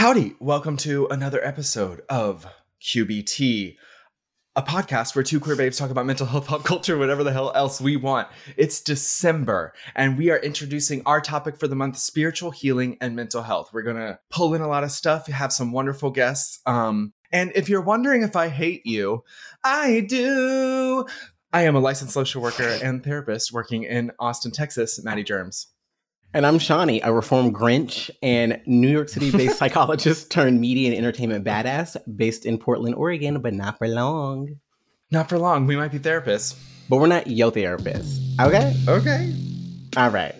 Howdy, welcome to another episode of QBT, a podcast where two queer babes talk about mental health, pop culture, whatever the hell else we want. It's December, and we are introducing our topic for the month, spiritual healing and mental health. We're going to pull in a lot of stuff, have some wonderful guests. And if you're wondering if I hate you, I do. I am a licensed social worker and therapist working in Austin, Texas, Maddie Germs. And I'm Shawnee, a reformed Grinch and New York City-based psychologist turned media and entertainment badass based in Portland, Oregon, but not for long. Not for long. We might be therapists. But we're not your therapists. Okay? Okay. All right.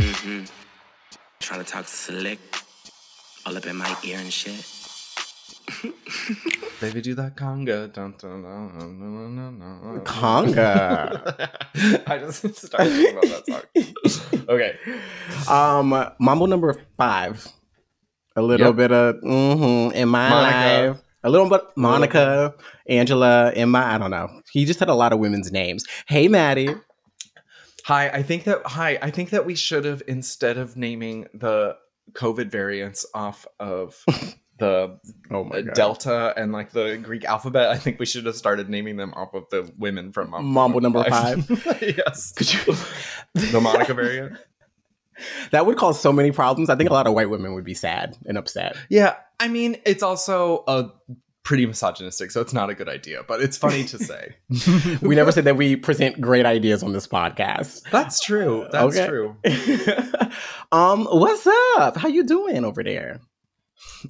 Mm-hmm. Trying to talk slick all up in my ear and shit. Baby, do that conga. Dun, dun, dun, dun, dun, dun, dun. Conga. I just started thinking about that song. Okay. Mambo number 5. A little bit of in my Monica. Life. A little bit Monica, Angela, in my I don't know. He just had a lot of women's names. Hey, Maddie. Hi, I think that we should have, instead of naming the COVID variants off of the Delta and like the Greek alphabet, I think we should have started naming them off of the women from Mambo number five. Yes. Could you? The Monica variant. That would cause so many problems. I think a lot of white women would be sad and upset. Yeah. I mean, it's also pretty misogynistic, so it's not a good idea, but it's funny to say. We never said that we present great ideas on this podcast. That's true. That's true. What's up? How you doing over there?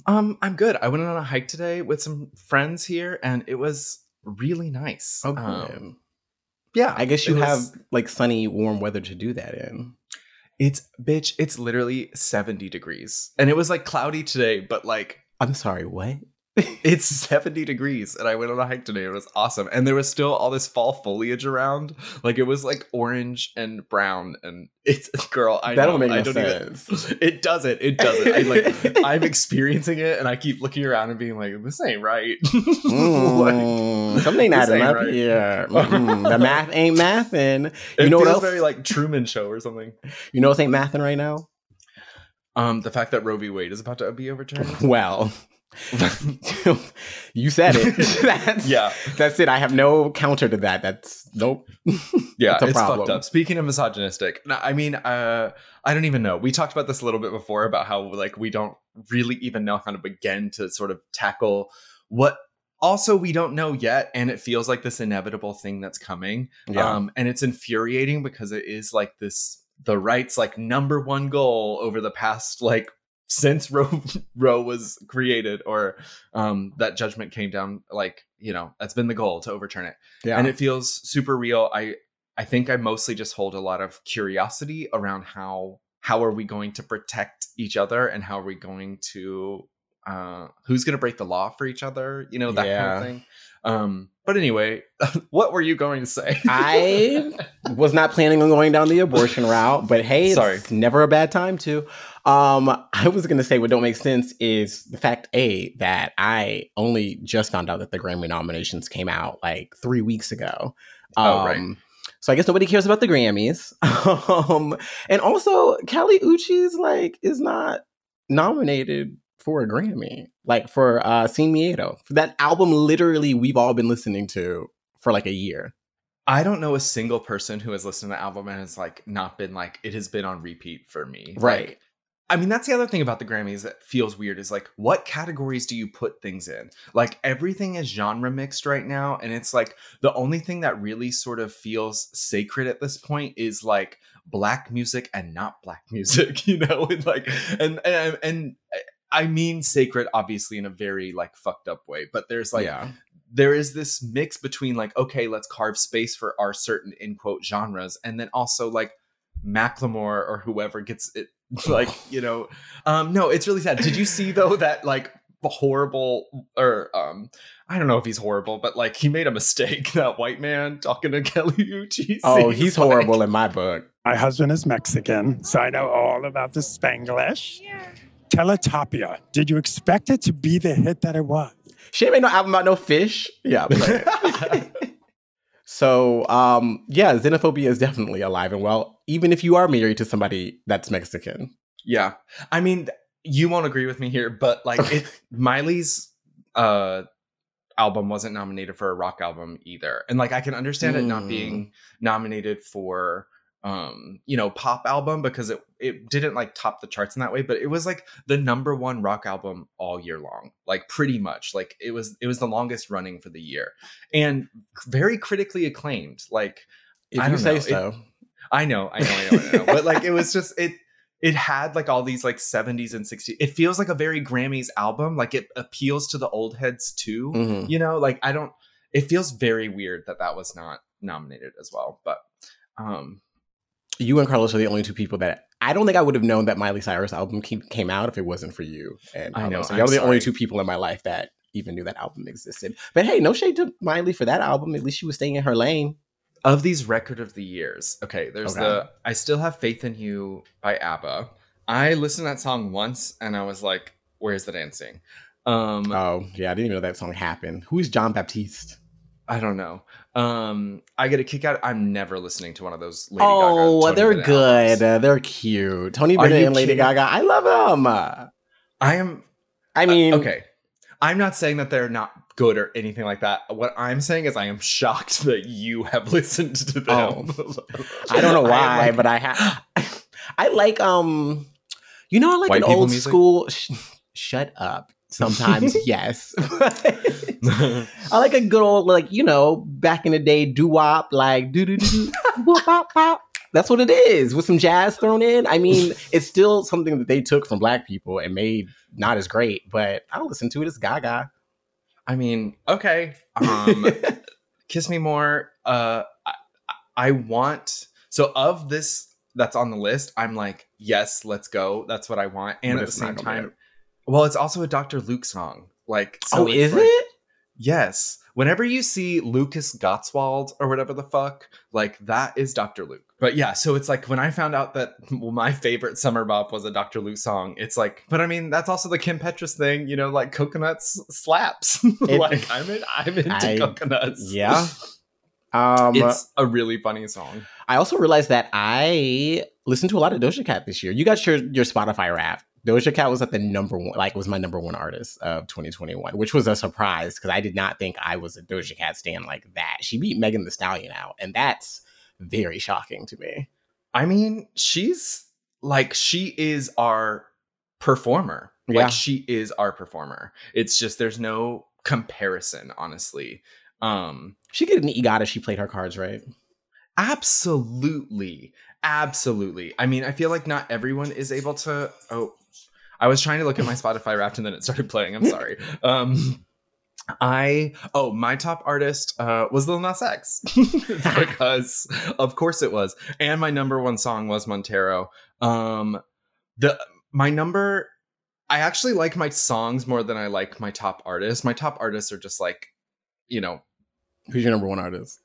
I'm good. I went on a hike today with some friends here, and it was really nice. Okay. Yeah. I guess you have like sunny, warm weather to do that in. It's literally 70 degrees. And it was like cloudy today, but like... I'm sorry, what? It's 70 degrees, and I went on a hike today. It was awesome. And there was still all this fall foliage around. Like, it was like orange and brown, and it's, girl, I don't know. That don't make no sense. It doesn't. I'm experiencing it, and I keep looking around and being like, this ain't right. Like, something not enough right here. The math ain't mathin'. You know what else? It feels very like Truman Show or something. You know what's ain't mathin' right now? The fact that Roe v. Wade is about to be overturned. Well... You said it. That's it. I have no counter to that. That's nope. Yeah, it's fucked up. Speaking of misogynistic, I mean, I don't even know. We talked about this a little bit before about how like we don't really even know how to begin to sort of tackle what also we don't know yet, and it feels like this inevitable thing that's coming. And it's infuriating because it is like this, the right's like number one goal over the past like since Roe was created, or that judgment came down, like, you know, that's been the goal, to overturn it. Yeah. And it feels super real. I think I mostly just hold a lot of curiosity around how are we going to protect each other, and how are we going to who's going to break the law for each other, you know, that kind of thing. But anyway, what were you going to say? I was not planning on going down the abortion route, but hey, it's never a bad time to. I was going to say what don't make sense is the fact, A, that I only just found out that the Grammy nominations came out like 3 weeks ago. Right. So I guess nobody cares about the Grammys. And also, Kali Uchis like is not nominated for a Grammy, like for Sin Miedo, for that album literally we've all been listening to for like a year. I don't know a single person who has listened to the album and has like not been like, it has been on repeat for me. Right. Like, I mean, that's the other thing about the Grammys that feels weird is like, what categories do you put things in? Like, everything is genre mixed right now. And it's like the only thing that really sort of feels sacred at this point is like Black music and not Black music, you know, and like, and I mean sacred, obviously, in a very like fucked up way, but there's like, there is this mix between like, okay, let's carve space for our certain in quote genres. And then also like Macklemore or whoever gets it, like, you know, no, it's really sad. Did you see though that like horrible, or I don't know if he's horrible, but like he made a mistake, that white man talking to Kali Uchis. Oh, he's like, horrible in my book. My husband is Mexican, so I know all about the Spanglish. Yeah. Teletopia. Did you expect it to be the hit that it was? She ain't made no album about no fish. Yeah. So, yeah, xenophobia is definitely alive and well, even if you are married to somebody that's Mexican. Yeah. I mean, you won't agree with me here, but like Miley's album wasn't nominated for a rock album either. And like I can understand it not being nominated for you know, pop album because it didn't like top the charts in that way, but it was like the number one rock album all year long, like pretty much like it was the longest running for the year and very critically acclaimed. Like if you say so, I know. But like, it was just, it had like all these like 70s and 60s. It feels like a very Grammys album. Like it appeals to the old heads too, you know, like it feels very weird that was not nominated as well. But, you and Carlos are the only two people that I don't think I would have known that Miley Cyrus album came out if it wasn't for you. And I know. So you're the only two people in my life that even knew that album existed. But hey, no shade to Miley for that album. At least she was staying in her lane. Of these record of the years. Okay, there's the I Still Have Faith in You by ABBA. I listened to that song once and I was like, where's the dancing? Oh, yeah. I didn't even know that song happened. Who's John Baptiste? I don't know. I get a kick out. I'm never listening to one of those Lady Gaga. Oh, they're good. They're cute. Tony Bennett and Lady Gaga. I love them. Okay. I'm not saying that they're not good or anything like that. What I'm saying is I am shocked that you have listened to them. Oh. I don't know why, but I have. I like, you know, I like an old music? School. Shut up. Sometimes, yes. I like a good old, like, you know, back in the day, doo-wop, like, doo-doo-doo, whoop-wop-wop. That's what it is, with some jazz thrown in. I mean, it's still something that they took from Black people and made not as great, but I don't listen to it. It's Gaga. I mean, okay. Kiss Me More. I want... So of this that's on the list, I'm like, yes, let's go. That's what I want. And at the same time... Well, it's also a Dr. Luke song. Like, so is like, it? Yes. Whenever you see Lucas Gottwald or whatever the fuck, like that is Dr. Luke. But yeah, so it's like when I found out that my favorite summer bop was a Dr. Luke song, it's like, but I mean, that's also the Kim Petras thing, you know, like coconuts slaps. Like I'm into coconuts. Yeah. It's a really funny song. I also realized that I listened to a lot of Doja Cat this year. You got your Spotify Wrapped. Doja Cat was at the number one, like was my number one artist of 2021, which was a surprise because I did not think I was a Doja Cat stan like that. She beat Megan Thee Stallion out, and that's very shocking to me. I mean, she is our performer. Yeah. Like she is our performer. It's just there's no comparison, honestly. She could get an EGOT if she played her cards right. Absolutely. I mean, I feel like not everyone is able to. Oh, I was trying to look at my Spotify Wrapped and then it started playing. I'm sorry. My top artist was Lil Nas X because of course it was. And my number one song was Montero. I actually like my songs more than I like my top artists. My top artists are just like, you know, who's your number one artist?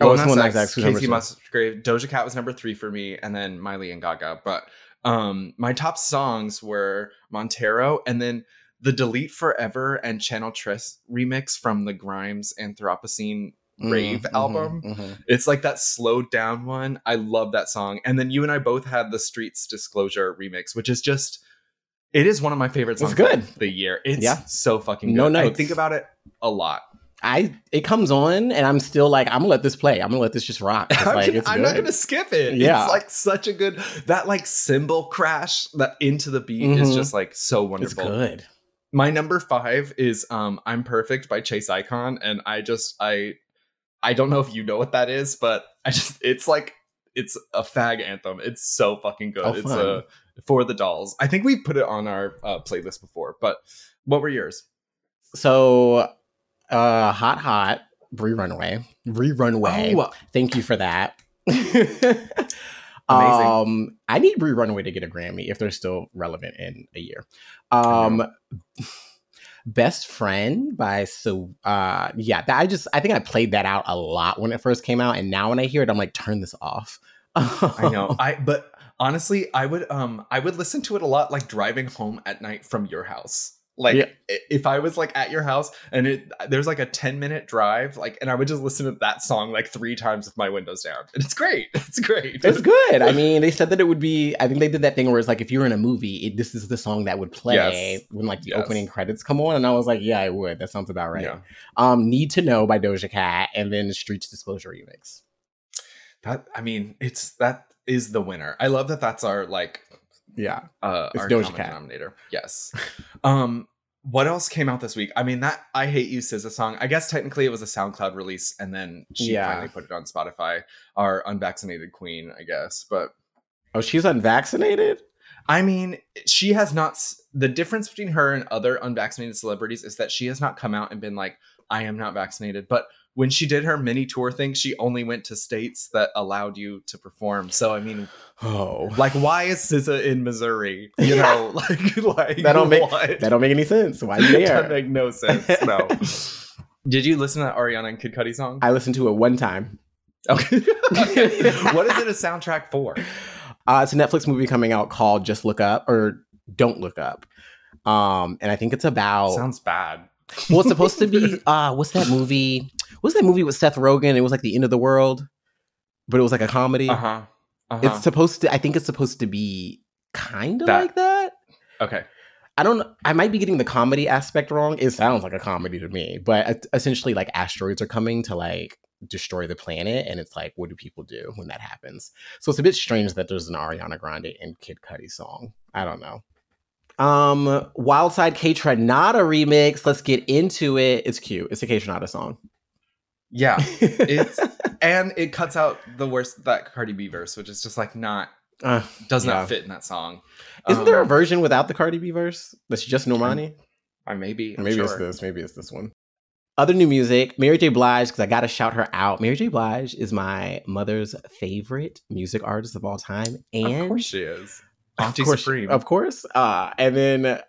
Oh, it's Nas X. Casey Musgrave. Doja Cat was number 3 for me, and then Miley and Gaga. But my top songs were Montero, and then the Delete Forever and Channel Tress remix from the Grimes Anthropocene Rave album. Mm-hmm. It's like that slowed down one. I love that song. And then you and I both had the Streets Disclosure remix, which is just... It is one of my favorite songs of the year. It's so fucking good. I think about it a lot. It comes on and I'm still like, I'm gonna let this play. I'm gonna let this just rock. I'm not gonna skip it. Yeah. It's like such a good, that like cymbal crash that into the beat is just like so wonderful. It's good. My number 5 is I'm Perfect by Chase Icon. And I don't know if you know what that is, but it's like, it's a fag anthem. It's so fucking good. Oh, it's for the dolls. I think we put it on our playlist before, but what were yours? So... Hot, Brie Runaway. Oh. Thank you for that. Amazing. I need Brie Runaway to get a Grammy if they're still relevant in a year. Best Friend by I think I played that out a lot when it first came out, and now when I hear it, I'm like, turn this off. I know. But honestly, I would listen to it a lot, like driving home at night from your house. Like, yeah. If I was, like, at your house and there's, like, a 10-minute drive, like, and I would just listen to that song, like, 3 times with my windows down. And it's great. It's great. It's good. I mean, they said that it would be, I think they did that thing where it's, like, if you were in a movie, this is the song that would play when, like, the opening credits come on. And I was like, yeah, it would. That sounds about right. Yeah. Need to Know by Doja Cat and then Street's Disclosure remix. That is the winner. I love that that's our, like... Yeah. It's our Doja Cat denominator. Yes. What else came out this week? I mean, that I Hate You SZA song. I guess technically it was a SoundCloud release and then she finally put it on Spotify. Our unvaccinated queen, I guess. But she's unvaccinated? I mean, she has not. The difference between her and other unvaccinated celebrities is that she has not come out and been like, I am not vaccinated. But when she did her mini tour thing, she only went to states that allowed you to perform. So, I mean, like, why is SZA in Missouri? You know, like that don't make any sense. Why is she there? That make no sense. No. Did you listen to that Ariana and Kid Cudi song? I listened to it one time. Okay. What is it a soundtrack for? It's a Netflix movie coming out called Just Look Up or Don't Look Up. And I think it's about... Sounds bad. Well, it's supposed to be... what's that movie... What's that movie with Seth Rogen? It was like The End of the World, but it was like a comedy. Uh-huh. Uh-huh. I think it's supposed to be kind of like that. Okay. I might be getting the comedy aspect wrong. It sounds like a comedy to me, but essentially like asteroids are coming to like destroy the planet. And it's like, what do people do when that happens? So it's a bit strange that there's an Ariana Grande and Kid Cudi song. I don't know. Wildside Ketranada remix. Let's get into it. It's cute. It's a Ketranada song. Yeah, and it cuts out the worst, that Cardi B verse, which is just like not fit in that song. Isn't there a version without the Cardi B verse that's just Normani? Maybe it's this one. Other new music, Mary J. Blige, because I got to shout her out. Mary J. Blige is my mother's favorite music artist of all time. And of course she is. Of course. And then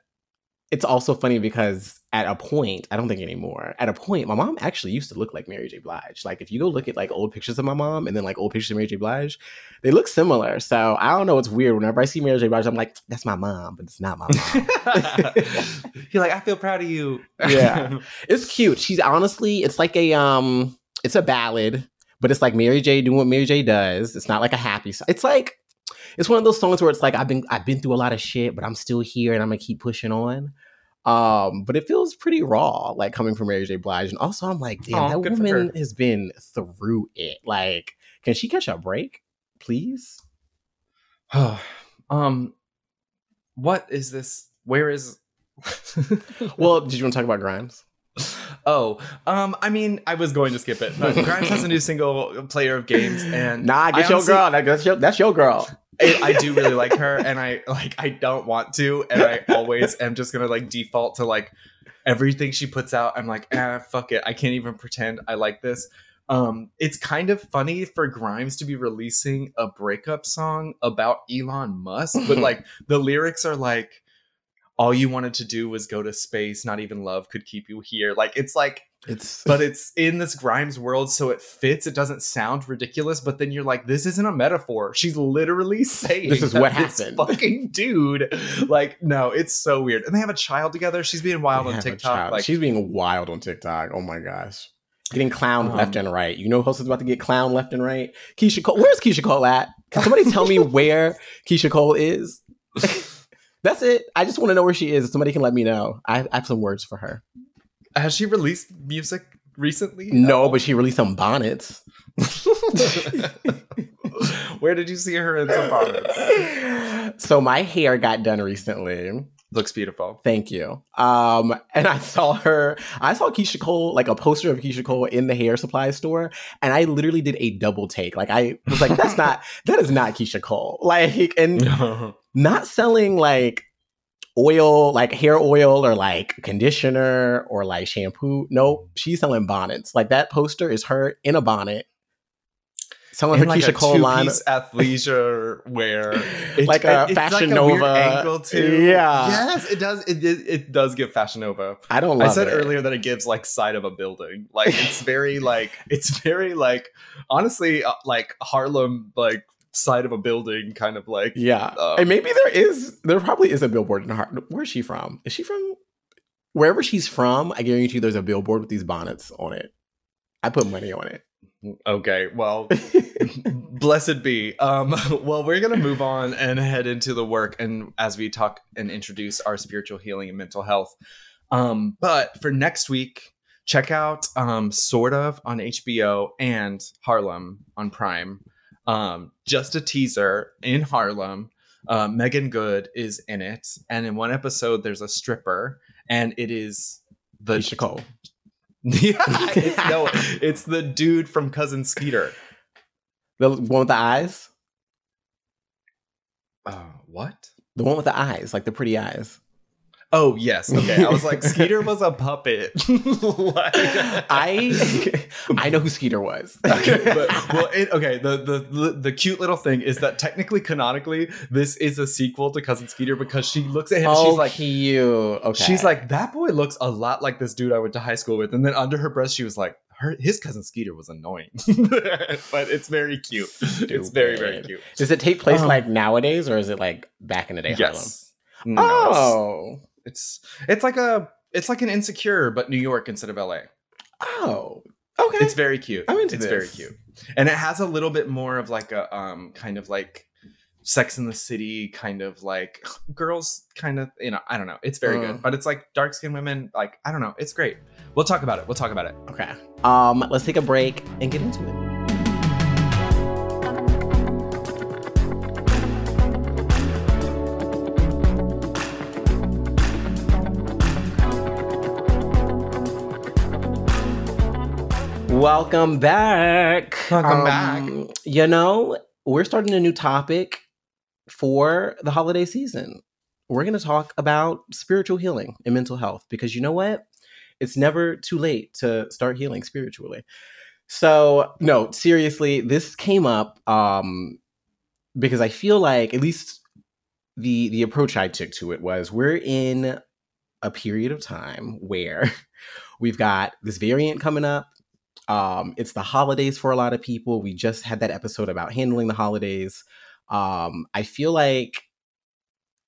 it's also funny because... At a point, I don't think anymore. At a point, my mom actually used to look like Mary J. Blige. Like if you go look at like old pictures of my mom and then like old pictures of Mary J. Blige, they look similar. So I don't know. It's weird. Whenever I see Mary J. Blige, I'm like, that's my mom, but it's not my mom. You're like, I feel proud of you. Yeah, it's cute. She's honestly, it's like a it's a ballad, but it's like Mary J. doing what Mary J. does. It's not like a happy song. It's like it's one of those songs where it's like I've been through a lot of shit, but I'm still here and I'm gonna keep pushing on. But it feels pretty raw, like coming from Mary J. Blige. And also I'm like, damn, that woman has been through it. Like, can she catch a break, please? What is this? Where is... Well, did you want to talk about Grimes? I mean, I was going to skip it, but Grimes has a new single, Player of Games, and your girl. That's your girl. I do really like her, and I don't want to, and I always am just gonna like default to like everything she puts out. I'm like, fuck it, I can't even pretend I like this. It's kind of funny for Grimes to be releasing a breakup song about Elon Musk, but like the lyrics are like, all you wanted to do was go to space, not even love could keep you here. Like but it's in this Grimes world, so it fits. It doesn't sound ridiculous, but then you're like, this isn't a metaphor. She's literally saying this is what happened. Fucking dude. Like, no, it's so weird. And they have a child together. She's being wild on TikTok. Like, she's being wild on TikTok. Oh my gosh. Getting clowned left and right. You know who else is about to get clowned left and right? Keyshia Cole. Where's Keyshia Cole at? Can somebody tell me where Keyshia Cole is? That's it. I just want to know where she is. If somebody can let me know. I have some words for her. Has she released music recently? No, but she released some bonnets. Where did you see her in some bonnets? So my hair got done recently. Looks beautiful. Thank you. And I saw Keyshia Cole, like a poster of Keyshia Cole in the hair supply store. And I literally did a double take. Like I was like, that is not Keyshia Cole. Like, and not selling like oil, like hair oil or like conditioner or like shampoo. No, she's selling bonnets. Like that poster is her in a bonnet. Someone like Keyshia Cole line, athleisure wear, like a Fashion Nova. It's like a weird angle too. Yeah, yes, it does. It does give Fashion Nova. I don't. Love I said it. Earlier that it gives like side of a building. Like it's very like honestly like Harlem like side of a building kind of like. Yeah, and maybe there probably is a billboard in Harlem. Where's she from? Is she from? wherever she's from, I guarantee you there's a billboard with these bonnets on it. I put money on it. Okay, well, blessed be. Well, we're going to move on and head into the work, and as we talk and introduce our spiritual healing and mental health. But for next week, check out Sort Of on HBO and Harlem on Prime. Just a teaser, in Harlem, Megan Good is in it. And in one episode, there's a stripper, and it is the Keyshia Cole. Yeah, it's the dude from Cousin Skeeter. The one with the eyes? What? The one with the eyes, like the pretty eyes. Oh, yes. Okay. I was like, Skeeter was a puppet. Like, I know who Skeeter was. Okay, but, well, the cute little thing is that technically, canonically, this is a sequel to Cousin Skeeter, because she looks at him and she's like, cute. Okay. She's like, that boy looks a lot like this dude I went to high school with. And then under her breath, she was like, his Cousin Skeeter was annoying. But it's very cute. Stupid. It's very, very cute. Does it take place like nowadays, or is it like back in the day? Yes. Harlem? No, It's like an Insecure, but New York instead of LA. Oh, okay. It's very cute. I'm into this. It's very cute. And it has a little bit more of like a kind of like Sex in the City kind of like girls kind of, you know, I don't know. It's very good, but it's like dark skinned women. Like, I don't know. It's great. We'll talk about it. Okay. Let's take a break and get into it. Welcome back. Welcome back. You know, we're starting a new topic for the holiday season. We're going to talk about spiritual healing and mental health, because you know what? It's never too late to start healing spiritually. So, no, seriously, this came up because I feel like at least the approach I took to it was, we're in a period of time where we've got this variant coming up. It's the holidays for a lot of people. We just had that episode about handling the holidays. I feel like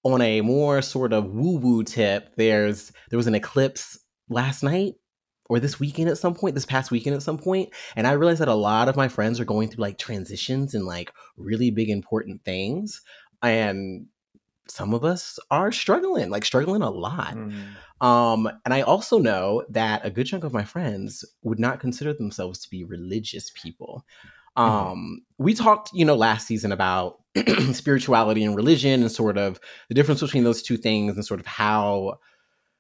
on a more sort of woo-woo tip, there was an eclipse last night, or this past weekend at some point, and I realized that a lot of my friends are going through like transitions and like really big important things, and some of us are struggling a lot. Mm-hmm. And I also know that a good chunk of my friends would not consider themselves to be religious people. Mm-hmm. We talked, you know, last season about spirituality and religion, and sort of the difference between those two things, and sort of how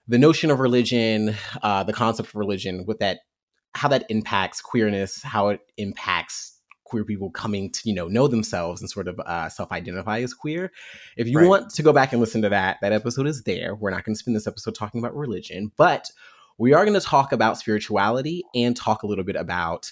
the notion of religion, the concept of religion, with that, how that impacts queerness, how it impacts queer people coming to, you know themselves and sort of self-identify as queer. If you want to go back and listen to that episode is there. We're not going to spend this episode talking about religion, but we are going to talk about spirituality and talk a little bit about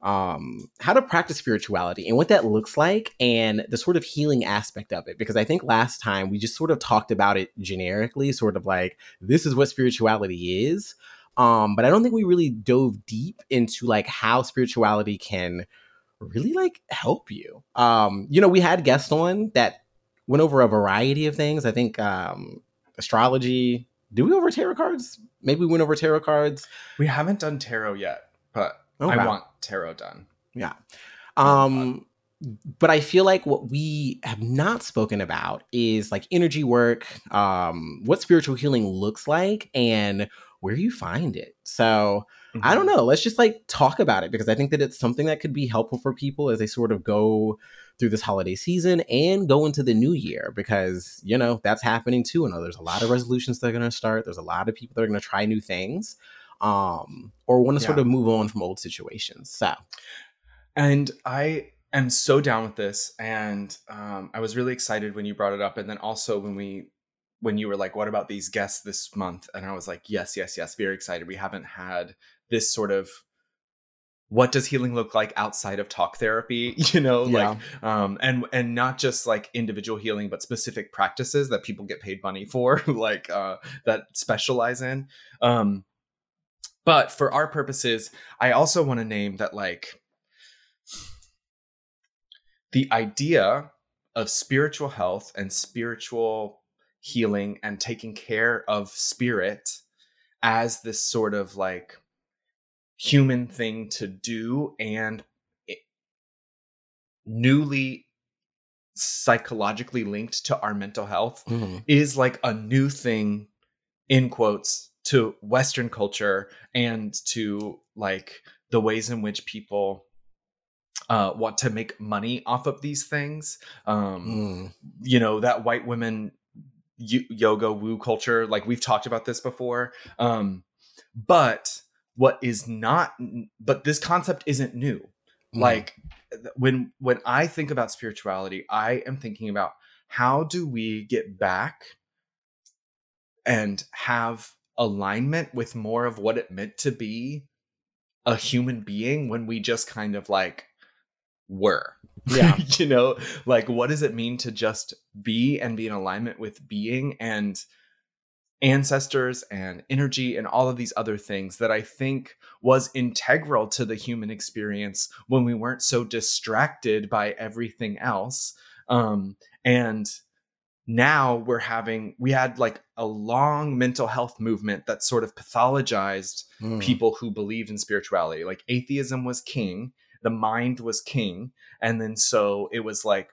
how to practice spirituality and what that looks like, and the sort of healing aspect of it. Because I think last time we just sort of talked about it generically, sort of like, this is what spirituality is. But I don't think we really dove deep into like how spirituality can really like help you. You know, we had guests on that went over a variety of things. I think astrology. Did we over tarot cards? Maybe we went over tarot cards. We haven't done tarot yet, but I want tarot done. Yeah. But I feel like what we have not spoken about is like energy work, what spiritual healing looks like, and where you find it. So mm-hmm. I don't know. Let's just like talk about it, because I think that it's something that could be helpful for people as they sort of go through this holiday season and go into the new year, because, you know, that's happening too. And there's a lot of resolutions that are going to start. There's a lot of people that are going to try new things, or want to sort of move on from old situations. So, and I am so down with this. And I was really excited when you brought it up. And then also when you were like, what about these guests this month? And I was like, yes, very excited. We haven't had this sort of, what does healing look like outside of talk therapy, you know, like, and not just like individual healing, but specific practices that people get paid money for, like that specialize in. But for our purposes, I also want to name that like the idea of spiritual health and spiritual healing and taking care of spirit as this sort of like human thing to do, and newly psychologically linked to our mental health, mm-hmm. is like a new thing, in quotes, to Western culture and to like the ways in which people want to make money off of these things. You know, that white women yoga woo culture, like we've talked about this before. But this concept isn't new. Mm. Like when I think about spirituality, I am thinking about how do we get back and have alignment with more of what it meant to be a human being when we just kind of like were. Yeah. You know, like what does it mean to just be and be in alignment with being and ancestors and energy and all of these other things that I think was integral to the human experience when we weren't so distracted by everything else. And now we had like a long mental health movement that sort of pathologized people who believed in spirituality. Like atheism was king, the mind was king. And then so it was like,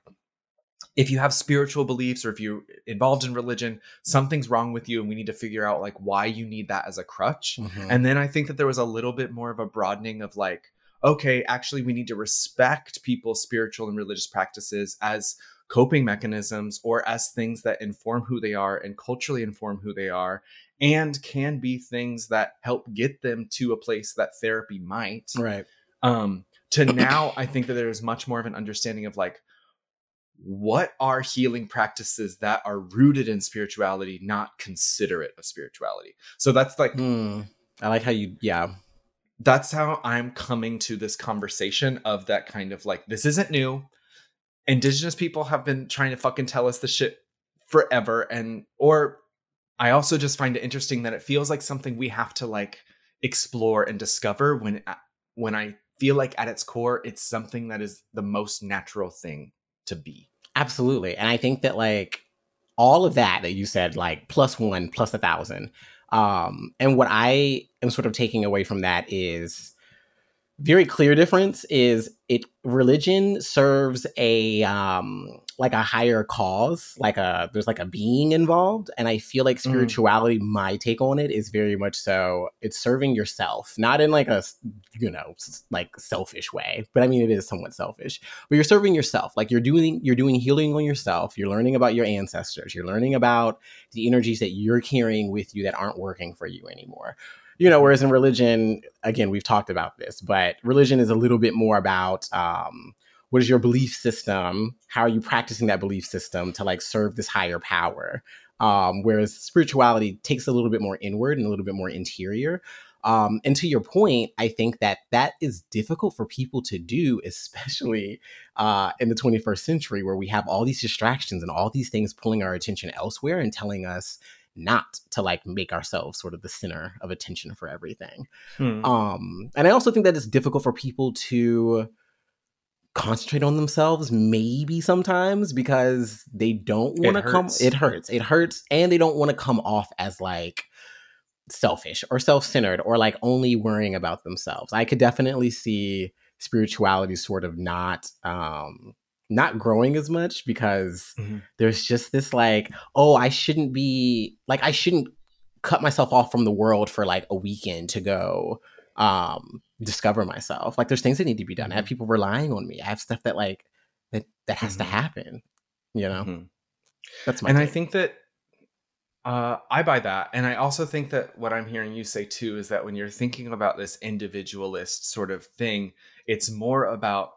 if you have spiritual beliefs or if you're involved in religion, something's wrong with you and we need to figure out like why you need that as a crutch. Mm-hmm. And then I think that there was a little bit more of a broadening of like, okay, actually we need to respect people's spiritual and religious practices as coping mechanisms or as things that inform who they are and culturally inform who they are and can be things that help get them to a place that therapy might. Right. To now, I think that there's much more of an understanding of like, what are healing practices that are rooted in spirituality, not considerate of spirituality? So that's like, I like how you, yeah. That's how I'm coming to this conversation of that kind of like, this isn't new. Indigenous people have been trying to fucking tell us the shit forever. Or I also just find it interesting that it feels like something we have to like explore and discover when I feel like at its core, it's something that is the most natural thing to be. Absolutely. And I think that like all of that you said, like plus one, plus 1,000. And what I am sort of taking away from that is very clear difference is religion serves a like a higher cause, like there's like a being involved. And I feel like spirituality, my take on it is very much so it's serving yourself, not in like a, you know, like selfish way, but I mean, it is somewhat selfish, but you're serving yourself. Like you're doing healing on yourself. You're learning about your ancestors. You're learning about the energies that you're carrying with you that aren't working for you anymore. You know, whereas in religion, again, we've talked about this, but religion is a little bit more about what is your belief system? How are you practicing that belief system to like serve this higher power? Whereas spirituality takes a little bit more inward and a little bit more interior. And to your point, I think that is difficult for people to do, especially in the 21st century, where we have all these distractions and all these things pulling our attention elsewhere and telling us not to like make ourselves sort of the center of attention for everything. And I also think that it's difficult for people to concentrate on themselves maybe sometimes because they don't want to come. It hurts. And they don't want to come off as like selfish or self-centered or like only worrying about themselves. I could definitely see spirituality sort of not growing as much because there's just this like, oh, I shouldn't cut myself off from the world for like a weekend to go discover myself. Like there's things that need to be done. I have people relying on me. I have stuff that like that has to happen, you know? That's my take. I think that I buy that. And I also think that what I'm hearing you say too is that when you're thinking about this individualist sort of thing, it's more about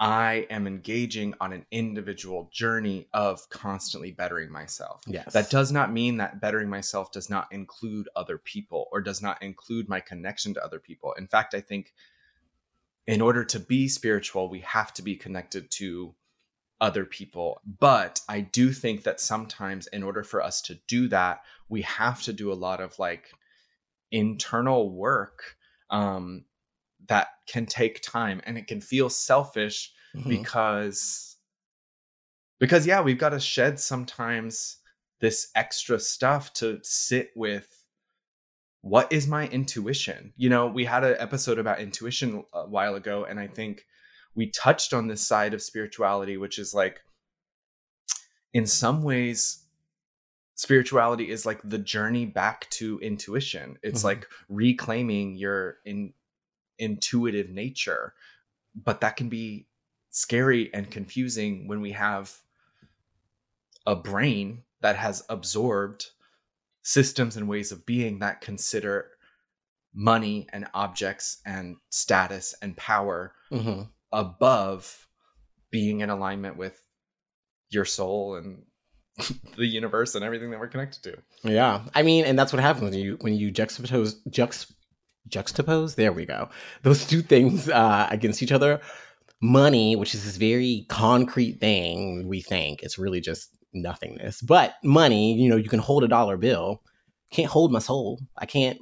I am engaging on an individual journey of constantly bettering myself. Yes. That does not mean that bettering myself does not include other people or does not include my connection to other people. In fact, I think in order to be spiritual, we have to be connected to other people. But I do think that sometimes in order for us to do that, we have to do a lot of like internal work, that can take time and it can feel selfish because yeah, we've got to shed sometimes this extra stuff to sit with what is my intuition? You know, we had an episode about intuition a while ago, and I think we touched on this side of spirituality, which is like, in some ways, spirituality is like the journey back to intuition. It's like reclaiming your intuitive nature, but that can be scary and confusing when we have a brain that has absorbed systems and ways of being that consider money and objects and status and power above being in alignment with your soul and the universe and everything that we're connected to. Yeah. I mean, and that's what happens when you juxtapose, there we go, those two things against each other. Money, which is this very concrete thing we think, it's really just nothingness. But money, you know, you can hold a dollar bill. Can't hold my soul. I can't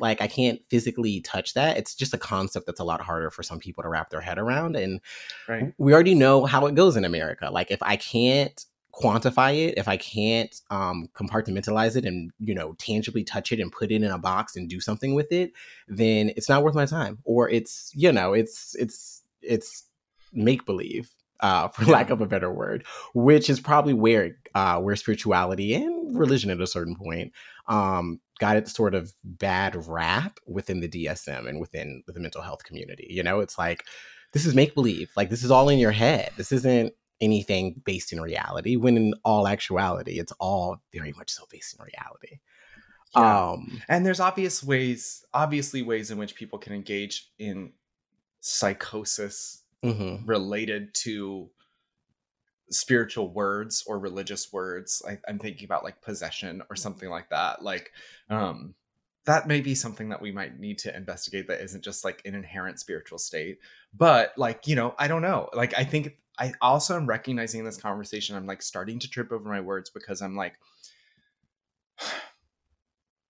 physically touch that. It's just a concept that's a lot harder for some people to wrap their head around. And we already know how it goes in America. Like, if I can't quantify it, if I can't compartmentalize it and, you know, tangibly touch it and put it in a box and do something with it, then it's not worth my time. Or it's, you know, it's make-believe, for lack of a better word, which is probably where spirituality and religion at a certain point got its sort of bad rap within the DSM and within the mental health community. You know, it's like, this is make-believe. Like, this is all in your head. This isn't anything based in reality, when in all actuality, it's all very much so based in reality. Yeah. And there's obviously ways in which people can engage in psychosis related to spiritual words or religious words. I'm thinking about like possession or something like that. Like, that may be something that we might need to investigate, that isn't just like an inherent spiritual state. But like, you know, I don't know. Like, I think I also am recognizing in this conversation, I'm like starting to trip over my words, because I'm like,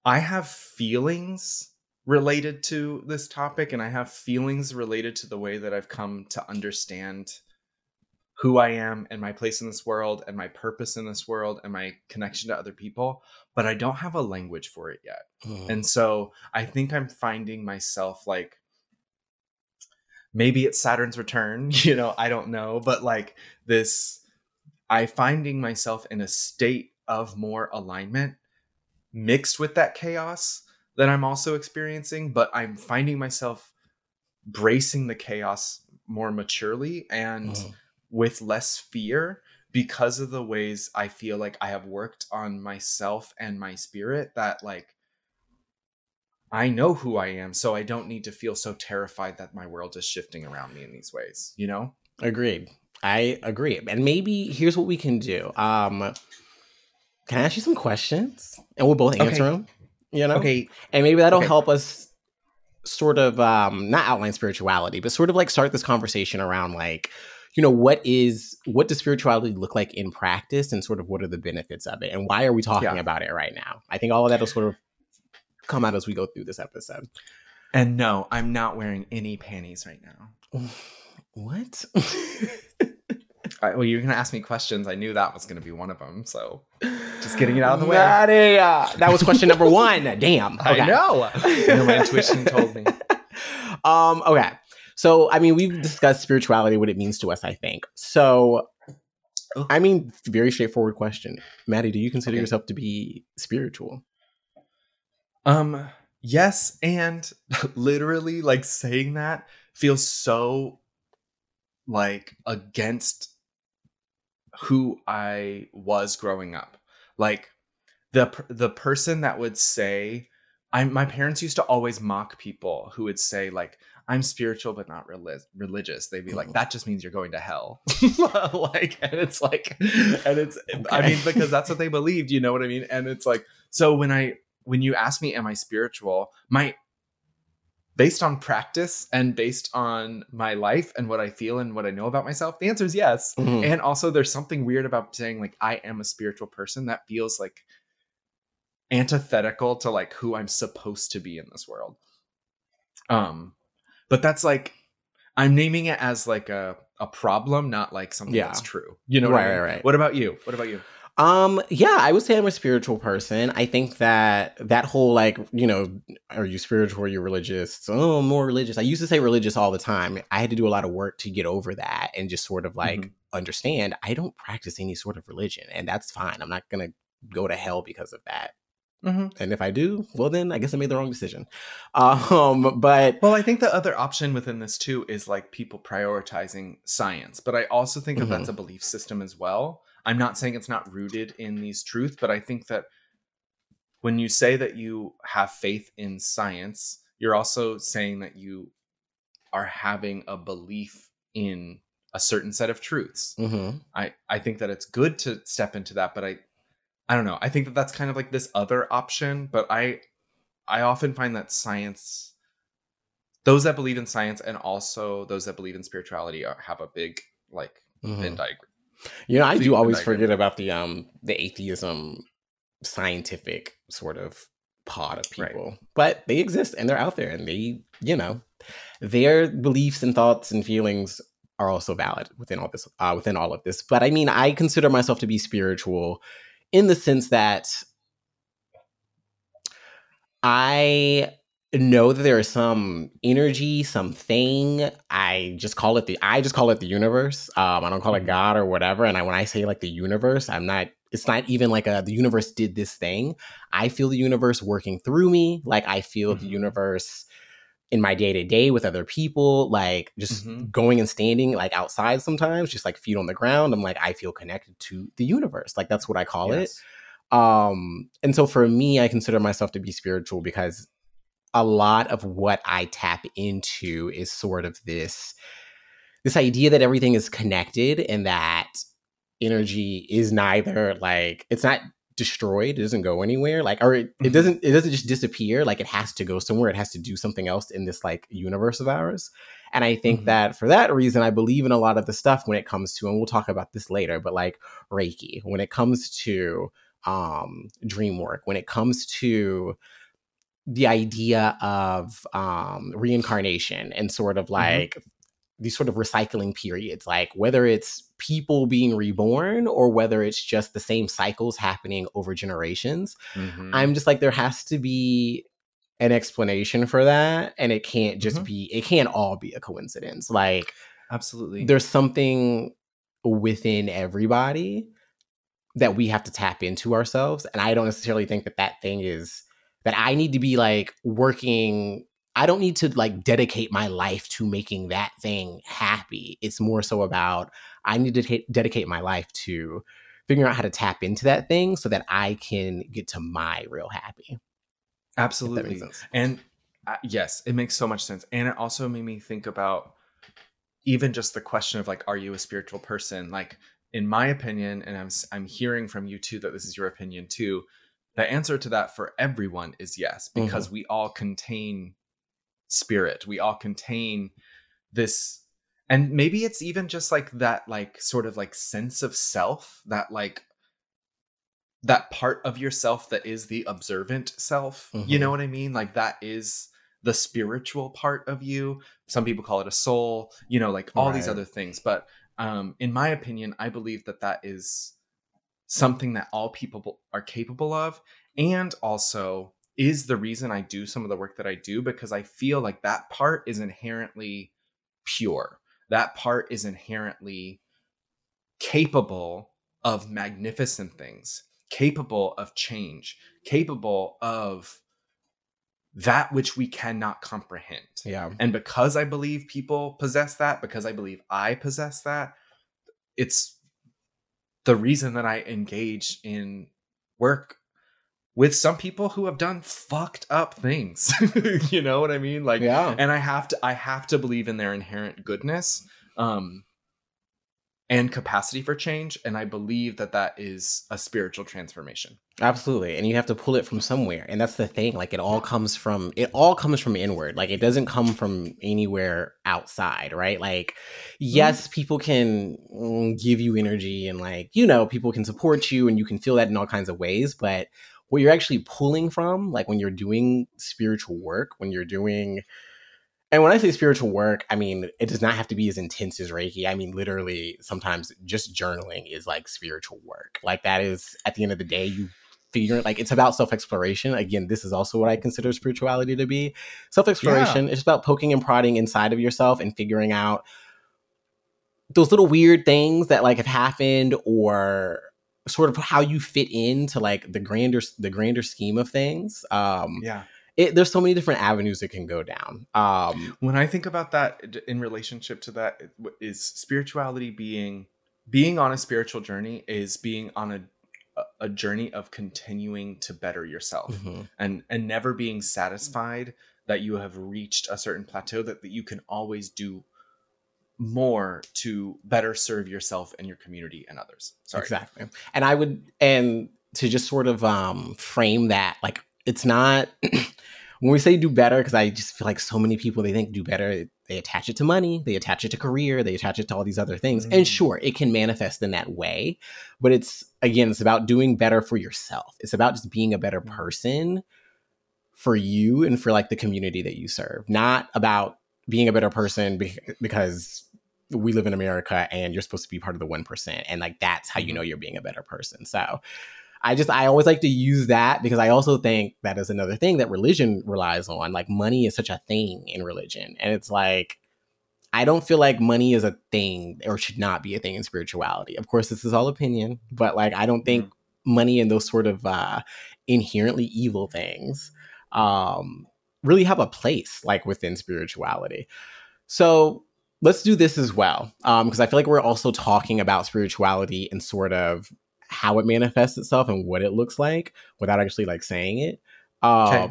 I have feelings related to this topic, and I have feelings related to the way that I've come to understand who I am and my place in this world and my purpose in this world and my connection to other people, but I don't have a language for it yet. And so I think I'm finding myself like, maybe it's Saturn's return, you know, I don't know, but like this, I'm finding myself in a state of more alignment mixed with that chaos that I'm also experiencing, but I'm finding myself bracing the chaos more maturely and with less fear, because of the ways I feel like I have worked on myself and my spirit, that like, I know who I am, so I don't need to feel so terrified that my world is shifting around me in these ways, you know? Agreed. I agree. And maybe here's what we can do. Can I ask you some questions? And we'll both answer them. You know? Okay. And maybe that'll help us sort of not outline spirituality, but sort of like start this conversation around like, you know, what does spirituality look like in practice, and sort of what are the benefits of it, and why are we talking about it right now? I think all of that will sort of come out as we go through this episode. And no, I'm not wearing any panties right now. What? All right, well, you're going to ask me questions. I knew that was going to be one of them. So just getting it out of the way. That was question number one. Damn. Okay. I know. My intuition told me. Okay. So, I mean, we've discussed spirituality, what it means to us, I think. So, I mean, very straightforward question. Maddie, do you consider yourself to be spiritual? Yes. And literally, like, saying that feels so like against who I was growing up. Like the person that would say, my parents used to always mock people who would say like, I'm spiritual, but not religious. They'd be like, that just means you're going to hell. I mean, because that's what they believed, you know what I mean? And it's like, so when you ask me, am I spiritual? Based on practice and based on my life and what I feel and what I know about myself, the answer is yes. And also there's something weird about saying like, I am a spiritual person, that feels like antithetical to like who I'm supposed to be in this world. But that's like, I'm naming it as like a problem, not like something that's true. You know what I mean? Right. What about you? Yeah, I would say I'm a spiritual person. I think that whole, like, you know, are you spiritual or you're religious? Oh, more religious. I used to say religious all the time. I had to do a lot of work to get over that and just sort of like understand I don't practice any sort of religion, and that's fine. I'm not going to go to hell because of that. Mm-hmm. And if I do, well, then I guess I made the wrong decision. Well, I think the other option within this too is like people prioritizing science. But I also think that that's a belief system as well. I'm not saying it's not rooted in these truths, but I think that when you say that you have faith in science, you're also saying that you are having a belief in a certain set of truths. Mm-hmm. I think that it's good to step into that, but I don't know. I think that that's kind of like this other option, but I often find that science, those that believe in science and also those that believe in spirituality have a big like Venn diagram. You know, I do always forget about the atheism scientific sort of pod of people, right. But they exist and they're out there, and they, you know, their beliefs and thoughts and feelings are also valid within all this, within all of this. But I mean, I consider myself to be spiritual in the sense that I know that there is some energy, something. I just call it the universe. I don't call it God or whatever. And when I say like the universe, it's not even like the universe did this thing. I feel the universe working through me. Like I feel the universe in my day to day with other people, like just going and standing like outside sometimes, just like feet on the ground. I'm like, I feel connected to the universe. Like that's what I call it. And so for me, I consider myself to be spiritual because a lot of what I tap into is sort of this idea that everything is connected and that energy is neither like, it's not destroyed, it doesn't go anywhere, like, or it doesn't just disappear, like it has to go somewhere, it has to do something else in this like universe of ours. And I think that for that reason, I believe in a lot of the stuff when it comes to, and we'll talk about this later, but like Reiki, when it comes to dream work, when it comes to the idea of reincarnation and sort of like these sort of recycling periods, like whether it's people being reborn or whether it's just the same cycles happening over generations. I'm just like, there has to be an explanation for that. And it can't just be, it can't all be a coincidence. Like, absolutely. There's something within everybody that we have to tap into ourselves. And I don't necessarily think that thing is that I need to be like working. I don't need to like dedicate my life to making that thing happy. It's more so about I need to dedicate my life to figuring out how to tap into that thing so that I can get to my real happy. Absolutely. If that makes sense. And yes, it makes so much sense. And it also made me think about even just the question of like, are you a spiritual person? Like in my opinion, and I'm hearing from you too, that this is your opinion too. The answer to that for everyone is yes, because we all contain spirit, we all contain this, and maybe it's even just like that, like sort of like sense of self, that like that part of yourself that is the observant self, you know what I mean, like that is the spiritual part of you. Some people call it a soul, you know, like all these other things, but in my opinion, I believe that is something that all people are capable of, and also is the reason I do some of the work that I do, because I feel like that part is inherently pure. That part is inherently capable of magnificent things, capable of change, capable of that which we cannot comprehend. Yeah. And because I believe people possess that, because I believe I possess that, it's the reason that I engage in work with some people who have done fucked up things. You know what I mean? Like, yeah. And I have to believe in their inherent goodness and capacity for change. And I believe that is a spiritual transformation. Absolutely. And you have to pull it from somewhere. And that's the thing. Like it all comes from inward. Like it doesn't come from anywhere outside. Right. Like, yes, people can give you energy and like, you know, people can support you and you can feel that in all kinds of ways, but what you're actually pulling from, like when you're doing spiritual work, when you're doing, And when I say spiritual work, I mean, it does not have to be as intense as Reiki. I mean, literally, sometimes just journaling is like spiritual work. Like that is, at the end of the day, you figure, like, it's about self-exploration. Again, this is also what I consider spirituality to be. Self-exploration. Yeah. It's about poking and prodding inside of yourself and figuring out those little weird things that like have happened, or sort of how you fit into like the grander scheme of things. Yeah. There's so many different avenues it can go down. When I think about that in relationship to that, is spirituality being on a spiritual journey is being on a journey of continuing to better yourself, mm-hmm. and never being satisfied that you have reached a certain plateau, that you can always do more to better serve yourself and your community and others. Sorry. Exactly. And I would, and to just sort of frame that, like, it's not when we say do better, because I just feel like so many people, they think do better, they attach it to money, they attach it to career, they attach it to all these other things. Mm-hmm. And sure, it can manifest in that way. But it's, again, it's about doing better for yourself. It's about just being a better person for you and for like the community that you serve, not about being a better person because we live in America and you're supposed to be part of the 1%. And like, that's how you know you're being a better person. So I always like to use that, because I also think that is another thing that religion relies on. Like, money is such a thing in religion. And it's like, I don't feel like money is a thing or should not be a thing in spirituality. Of course, this is all opinion, but like, I don't think money and those sort of inherently evil things really have a place like within spirituality. So let's do this as well, because I feel like we're also talking about spirituality and sort of how it manifests itself and what it looks like without actually like saying it. Okay.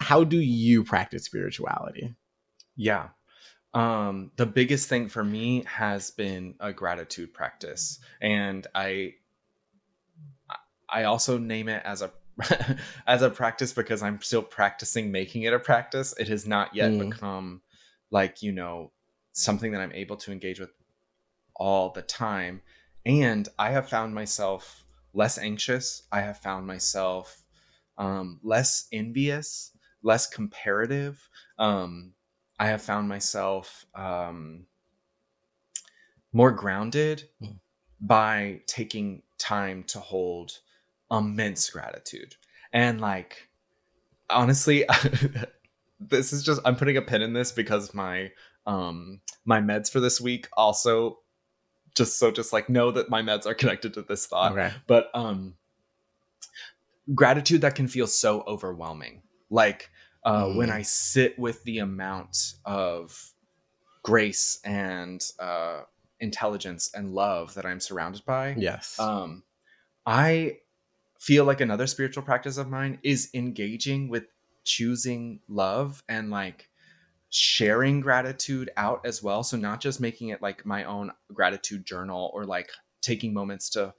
How do you practice spirituality? Yeah. The biggest thing for me has been a gratitude practice. And I also name it as a practice because I'm still practicing making it a practice. It has not yet become like, you know, something that I'm able to engage with all the time. And I have found myself less anxious. I have found myself less envious, less comparative. I have found myself more grounded by taking time to hold immense gratitude. And like, honestly, this is just, I'm putting a pin in this because my meds for this week also, just know that my meds are connected to this thought. Okay. But gratitude that can feel so overwhelming. Like when I sit with the amount of grace and intelligence and love that I'm surrounded by. Yes. I feel like another spiritual practice of mine is engaging with choosing love and like sharing gratitude out as well. So not just making it like my own gratitude journal or like taking moments to,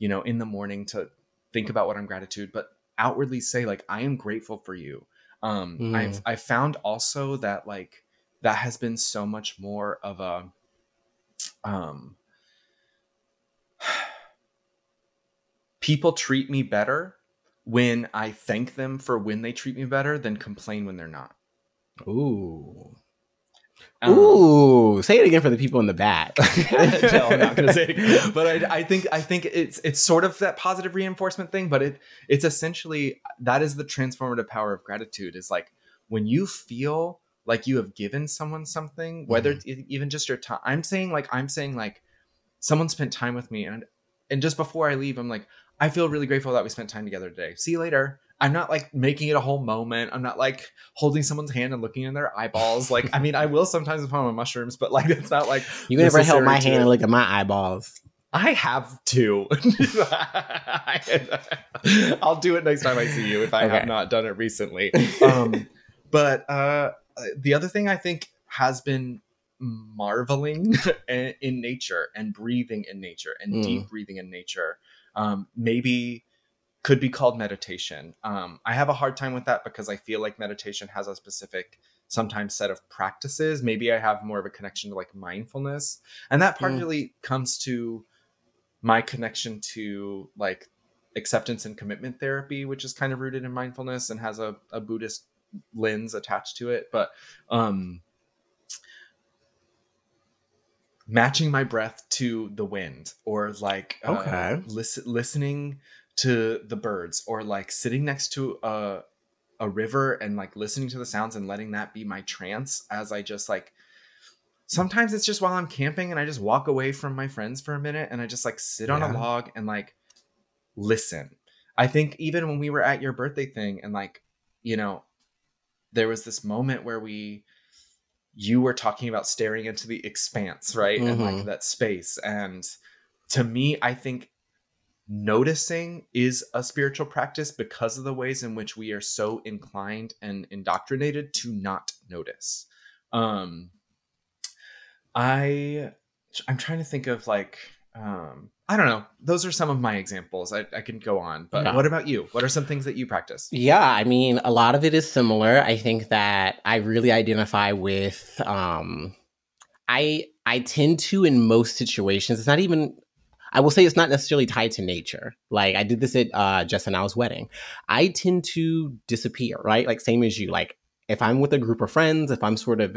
you know, in the morning to think about what I'm gratitude, but outwardly say like, I am grateful for you. I found also that like, that has been so much more of a, people treat me better when I thank them for when they treat me better than complain when they're not. Ooh. Say it again for the people in the back. No, I'm not gonna say it again. But I think it's sort of that positive reinforcement thing, but it's essentially, that is the transformative power of gratitude, is like when you feel like you have given someone something, whether it's even just your time. I'm saying like someone spent time with me, and just before I leave, I'm like, I feel really grateful that we spent time together today. See you later. I'm not like making it a whole moment. I'm not like holding someone's hand and looking in their eyeballs. Like, I mean, I will sometimes if I'm on mushrooms, but like, it's not like you never held my hand and look at my eyeballs. I have to. I'll do it next time I see you if I have not done it recently. But the other thing I think has been marveling in nature and breathing in nature and deep breathing in nature. Maybe could be called meditation. I have a hard time with that because I feel like meditation has a specific sometimes set of practices. Maybe I have more of a connection to like mindfulness. And that partly comes to my connection to like acceptance and commitment therapy, which is kind of rooted in mindfulness and has a Buddhist lens attached to it. But matching my breath to the wind, or like listening to the birds, or like sitting next to a river and like listening to the sounds and letting that be my trance as I just like, sometimes it's just while I'm camping and I just walk away from my friends for a minute and I just like sit on a log and like listen. I think even when we were at your birthday thing and like, you know, there was this moment where you were talking about staring into the expanse, right? Mm-hmm. And like that space. And to me, I think noticing is a spiritual practice because of the ways in which we are so inclined and indoctrinated to not notice. I'm trying to think of like, I don't know. Those are some of my examples. I can go on, but what about you? What are some things that you practice? Yeah, I mean, a lot of it is similar. I think that I really identify with, I tend to, in most situations, it's not even, I will say it's not necessarily tied to nature. Like I did this at Jess and Al's wedding. I tend to disappear, right? Like same as you, like if I'm with a group of friends, if I'm sort of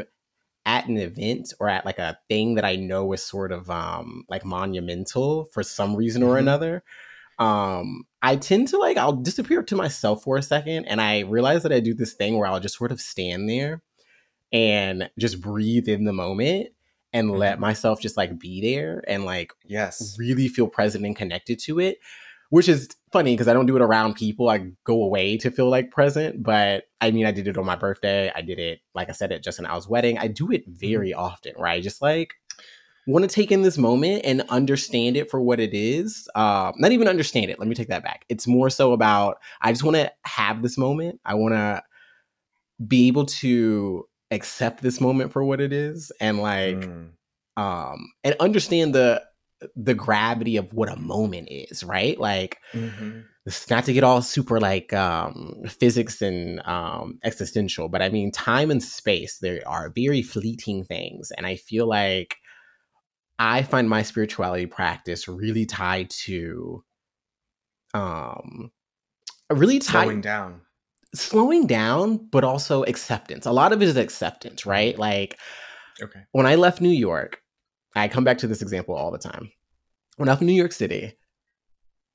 at an event or at like a thing that I know is sort of like monumental for some reason or another, I tend to like, I'll disappear to myself for a second. And I realize that I do this thing where I'll just sort of stand there and just breathe in the moment and let myself just like be there and like really feel present and connected to it, which is funny because I don't do it around people. I go away to feel like present. But I mean, I did it on my birthday. I did it, like I said, at Justin Al's wedding. I do it very often, right? Just like want to take in this moment and understand it for what it is. Not even understand it. Let me take that back. It's more so about, I just want to have this moment. I want to be able to accept this moment for what it is and like, and understand the gravity of what a moment is, right? Like it's not to get all super like physics and existential, but I mean time and space, they are very fleeting things. And I feel like I find my spirituality practice really tied to slowing down, but also acceptance. A lot of it is acceptance, right? Like when I left New York, I come back to this example all the time. When I was in New York City,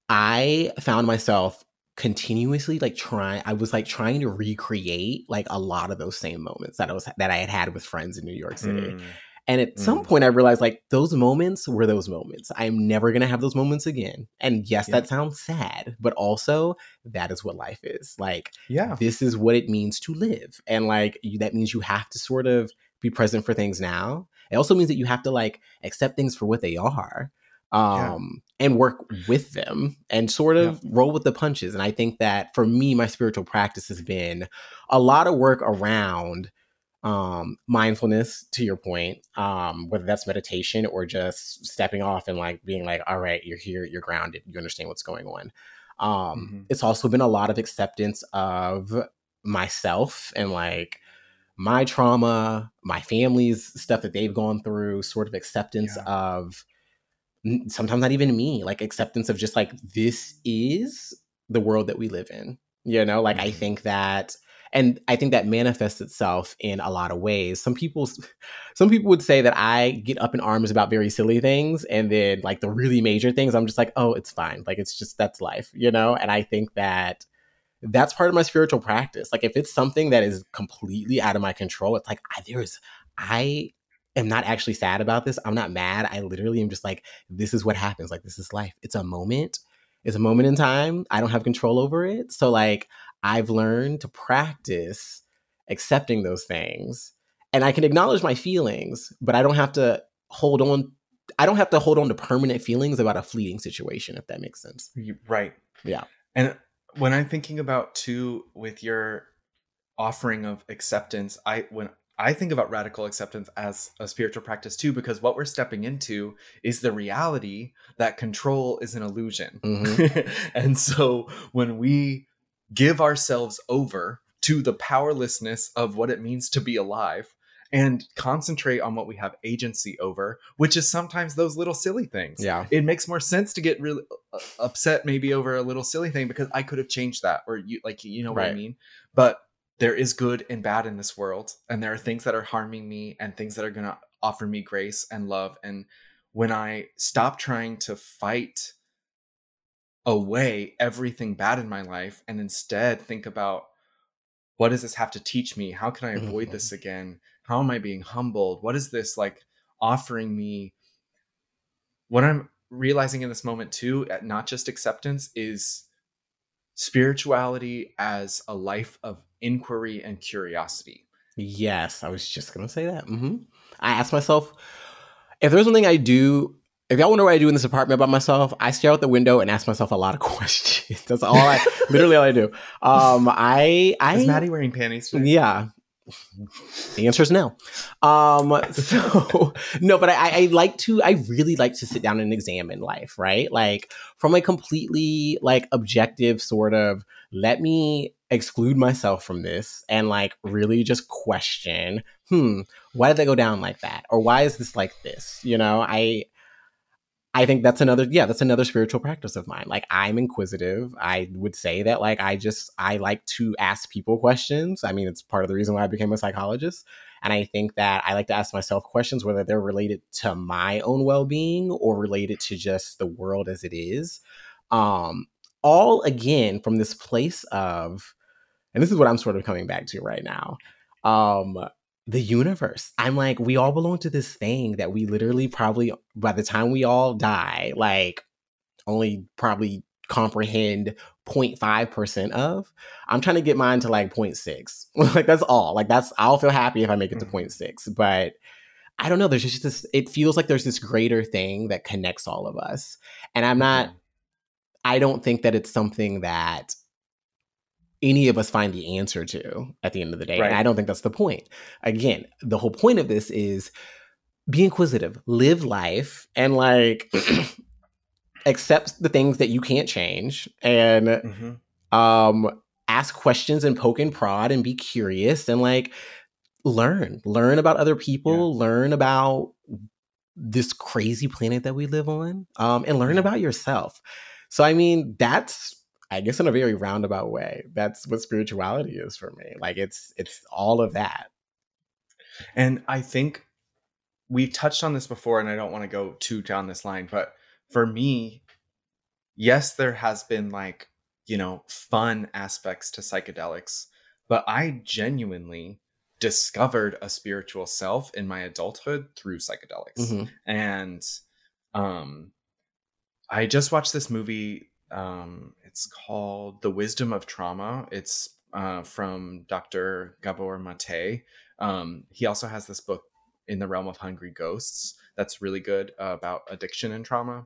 I found myself continuously like trying to recreate like a lot of those same moments that I had with friends in New York City. And at some point I realized like those moments were those moments. I'm never going to have those moments again. And yes, that sounds sad, but also that is what life is. Like, this is what it means to live. And like, that means you have to sort of be present for things now. It also means that you have to like accept things for what they are, and work with them and sort of roll with the punches. And I think that for me, my spiritual practice has been a lot of work around mindfulness, to your point, whether that's meditation or just stepping off and like being like, all right, you're here, you're grounded, you understand what's going on. It's also been a lot of acceptance of myself and like my trauma, my family's stuff that they've gone through, sort of acceptance of sometimes not even me, like acceptance of just like, this is the world that we live in, you know, like I think that manifests itself in a lot of ways. Some people would say that I get up in arms about very silly things. And then like the really major things, I'm just like, oh, it's fine. Like, it's just, that's life, you know? And I think that that's part of my spiritual practice. Like if it's something that is completely out of my control, it's like, I am not actually sad about this. I'm not mad. I literally am just like, this is what happens. Like, this is life. It's a moment. It's a moment in time. I don't have control over it. So like I've learned to practice accepting those things, and I can acknowledge my feelings, but I don't have to hold on. I don't have to hold on to permanent feelings about a fleeting situation, if that makes sense. Right. Yeah. And when I'm thinking about too, with your offering of acceptance, when I think about radical acceptance as a spiritual practice too, because what we're stepping into is the reality that control is an illusion. And so when we give ourselves over to the powerlessness of what it means to be alive and concentrate on what we have agency over, which is sometimes those little silly things. Yeah. It makes more sense to get really upset maybe over a little silly thing because I could have changed that, or you know what I mean? But there is good and bad in this world, and there are things that are harming me and things that are going to offer me grace and love. And when I stop trying to fight away everything bad in my life and instead think about, what does this have to teach me? How can I avoid this again? How am I being humbled? What is this like offering me? What I'm realizing in this moment too, at not just acceptance, is spirituality as a life of inquiry and curiosity. Yes, I was just going to say that. Mm-hmm. I asked myself, if there's one thing I do, if y'all wonder what I do in this apartment by myself, I stare out the window and ask myself a lot of questions. That's all I, literally all I do. Is Maddie wearing panties today? Yeah. The answer is no. I really like to sit down and examine life, right? Like from a completely like objective sort of, let me exclude myself from this and like really just question, why did that go down like that? Or why is this like this? You know, I think that's another spiritual practice of mine. Like I'm inquisitive. I would say that like I like to ask people questions. I mean, it's part of the reason why I became a psychologist. And I think that I like to ask myself questions, whether they're related to my own well-being or related to just the world as it is. All again, from this place of, and this is what I'm sort of coming back to right now. The universe. I'm like, we all belong to this thing that we literally probably, by the time we all die, like only probably comprehend 0.5% of. I'm trying to get mine to like 0.6. Like that's all. Like that's, I'll feel happy if I make it to 0.6. But I don't know. There's just this, it feels like there's this greater thing that connects all of us. And I don't think that it's something that any of us find the answer to at the end of the day. Right. And I don't think that's the point. Again, the whole point of this is be inquisitive, live life, and like accept the things that you can't change and ask questions and poke and prod and be curious and like learn about other people, learn about this crazy planet that we live on, and learn about yourself. So, I mean, that's, I guess in a very roundabout way, that's what spirituality is for me. Like it's all of that. And I think we've touched on this before, and I don't want to go too down this line, but for me, yes, there has been like, you know, fun aspects to psychedelics, but I genuinely discovered a spiritual self in my adulthood through psychedelics. Mm-hmm. And I just watched this movie. It's called The Wisdom of Trauma. It's from Dr. Gabor Mate. He also has this book In the Realm of Hungry Ghosts that's really good about addiction and trauma.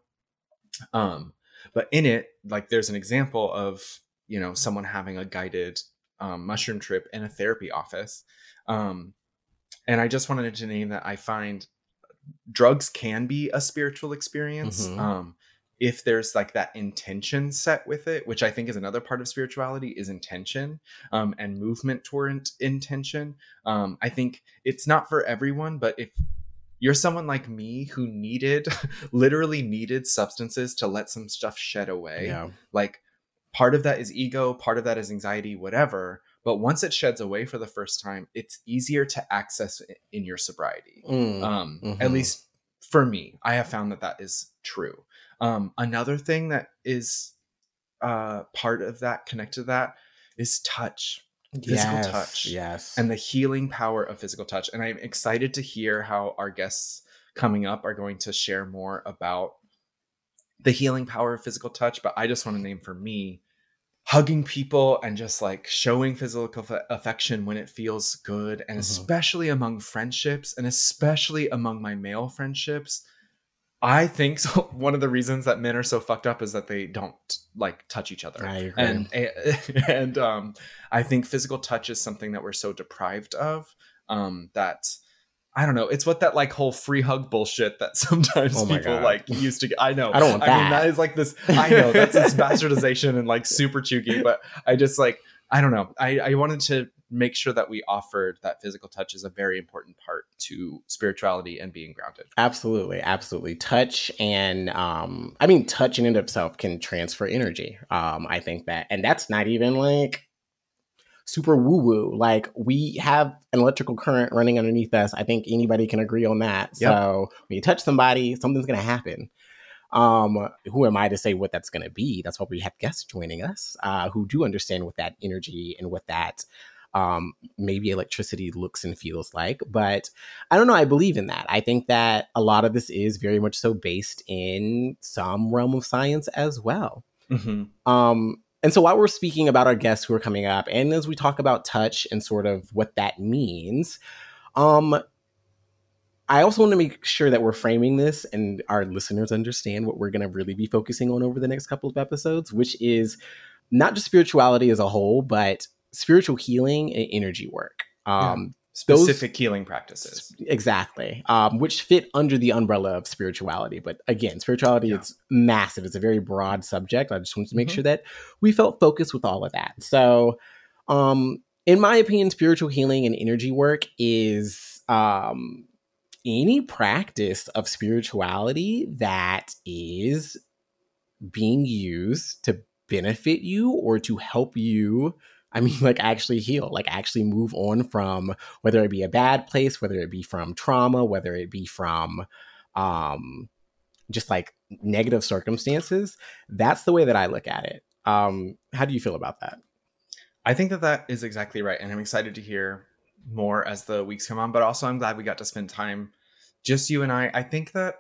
But in it, like there's an example of, you know, someone having a guided mushroom trip in a therapy office. And I just wanted to name that I find drugs can be a spiritual experience. Mm-hmm. If there's like that intention set with it, which I think is another part of spirituality, is intention and movement toward intention. I think it's not for everyone, but if you're someone like me who literally needed substances to let some stuff shed away, like part of that is ego, part of that is anxiety, whatever. But once it sheds away for the first time, it's easier to access in your sobriety. At least for me, I have found that is true. Another thing that is part of that, connected to that, is touch, physical touch. Yes. And the healing power of physical touch. And I'm excited to hear how our guests coming up are going to share more about the healing power of physical touch. But I just want to name for me, hugging people and just like showing physical affection when it feels good. And especially among friendships, and especially among my male friendships, I think so. One of the reasons that men are so fucked up is that they don't like touch each other. I agree. And I think physical touch is something that we're so deprived of that, I don't know. It's what that like whole free hug bullshit that sometimes people like used to get. I know. I don't want that. I mean, that is like this. I know that's this bastardization and like super chooky, but I just like, I don't know. I wanted to make sure that we offered that physical touch is a very important part to spirituality and being grounded. Absolutely. Absolutely. Touch and, touch in and of itself can transfer energy. I think that, and that's not even like super woo-woo. Like, we have an electrical current running underneath us. I think anybody can agree on that. Yep. So when you touch somebody, something's going to happen. Who am I to say what that's going to be? That's why we have guests joining us who do understand what that energy and what that maybe electricity looks and feels like. But I don't know. I believe in that. I think that a lot of this is very much so based in some realm of science as well. Mm-hmm. And so while we're speaking about our guests who are coming up, and as we talk about touch and sort of what that means, I also want to make sure that we're framing this and our listeners understand what we're going to really be focusing on over the next couple of episodes, which is not just spirituality as a whole, but spiritual healing and energy work. Specific healing practices. Exactly. Which fit under the umbrella of spirituality. But again, spirituality is massive. It's a very broad subject. I just wanted to make sure that we felt focused with all of that. So in my opinion, spiritual healing and energy work is any practice of spirituality that is being used to benefit you or to help you actually heal, actually move on from, whether it be a bad place, whether it be from trauma, whether it be from just negative circumstances. That's the way that I look at it. How do you feel about that? I think that is exactly right. And I'm excited to hear more as the weeks come on. But also, I'm glad we got to spend time, just you and I. I think that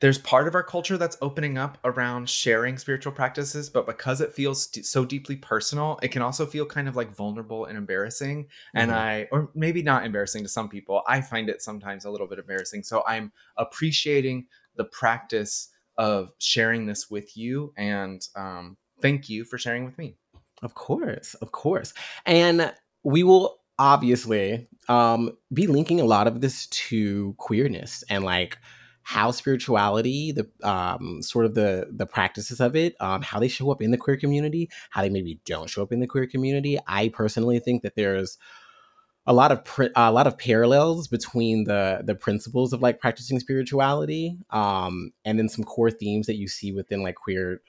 there's part of our culture that's opening up around sharing spiritual practices, but because it feels so deeply personal, it can also feel kind of vulnerable and embarrassing. Mm-hmm. And or maybe not embarrassing to some people. I find it sometimes a little bit embarrassing. So I'm appreciating the practice of sharing this with you. And thank you for sharing with me. Of course. Of course. And we will obviously be linking a lot of this to queerness and how spirituality, the sort of the practices of it, how they show up in the queer community, how they maybe don't show up in the queer community. I personally think that there's a lot of parallels between the principles of practicing spirituality, and then some core themes that you see within queer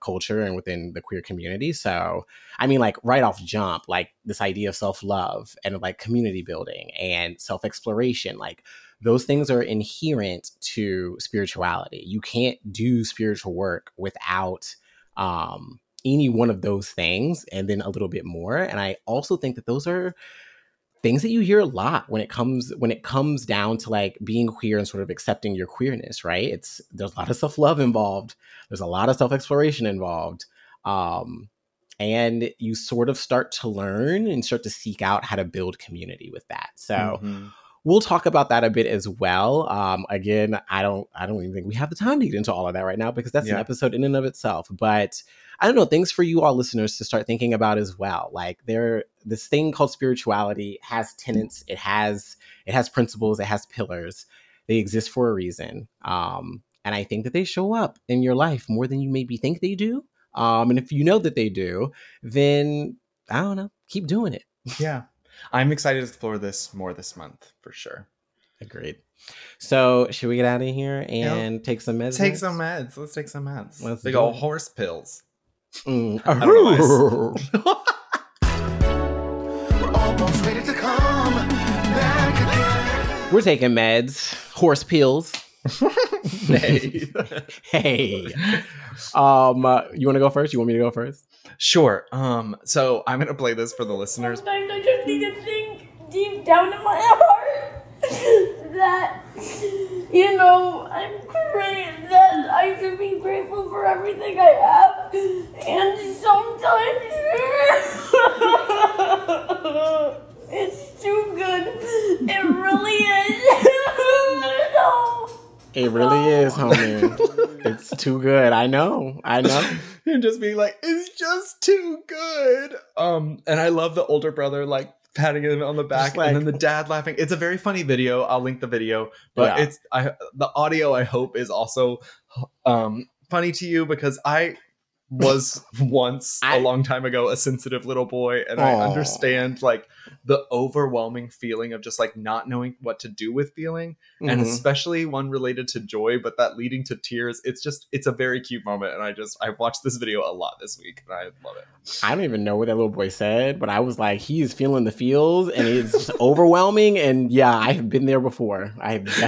culture and within the queer community. So right off jump, this idea of self-love and community building and self-exploration, those things are inherent to spirituality. You can't do spiritual work without any one of those things, and then a little bit more. And I also think that those are things that you hear a lot when it comes down to being queer and sort of accepting your queerness, right? There's a lot of self-love involved. There's a lot of self-exploration involved. And you sort of start to learn and start to seek out how to build community with that. So we'll talk about that a bit as well. Again, I don't even think we have the time to get into all of that right now, because that's an episode in and of itself. But I don't know, things for you all listeners to start thinking about as well. This thing called spirituality has tenets, it has principles, it has pillars. They exist for a reason. And I think that they show up in your life more than you maybe think they do. And if you know that they do, then I don't know, keep doing it. Yeah. I'm excited to explore this more this month, for sure. Agreed. So should we get out of here and take some meds? Take some meds. Let's take some meds. Let's take old horse pills. We're almost ready to come back again. We're taking meds. Horse pills. Hey. You want to go first? You want me to go first? Sure. So I'm going to play this for the listeners. Sometimes I just need to think deep down in my heart that, I'm great, that I should be grateful for everything I have. And sometimes it's too good. It really is. It really is, homie. It's too good. I know. And just being it's just too good. And I love the older brother, patting him on the back, and then the dad laughing. It's a very funny video. I'll link the video. But the audio, I hope, is also funny to you, because I was once a long time ago a sensitive little boy, and I understand like the overwhelming feeling of just like not knowing what to do with feeling, and especially one related to joy, but that leading to tears. It's just, it's a very cute moment, and I've watched this video a lot this week, and I love it. I don't even know what that little boy said, but I was like, he is feeling the feels, and it's just overwhelming. And yeah, I've been there before.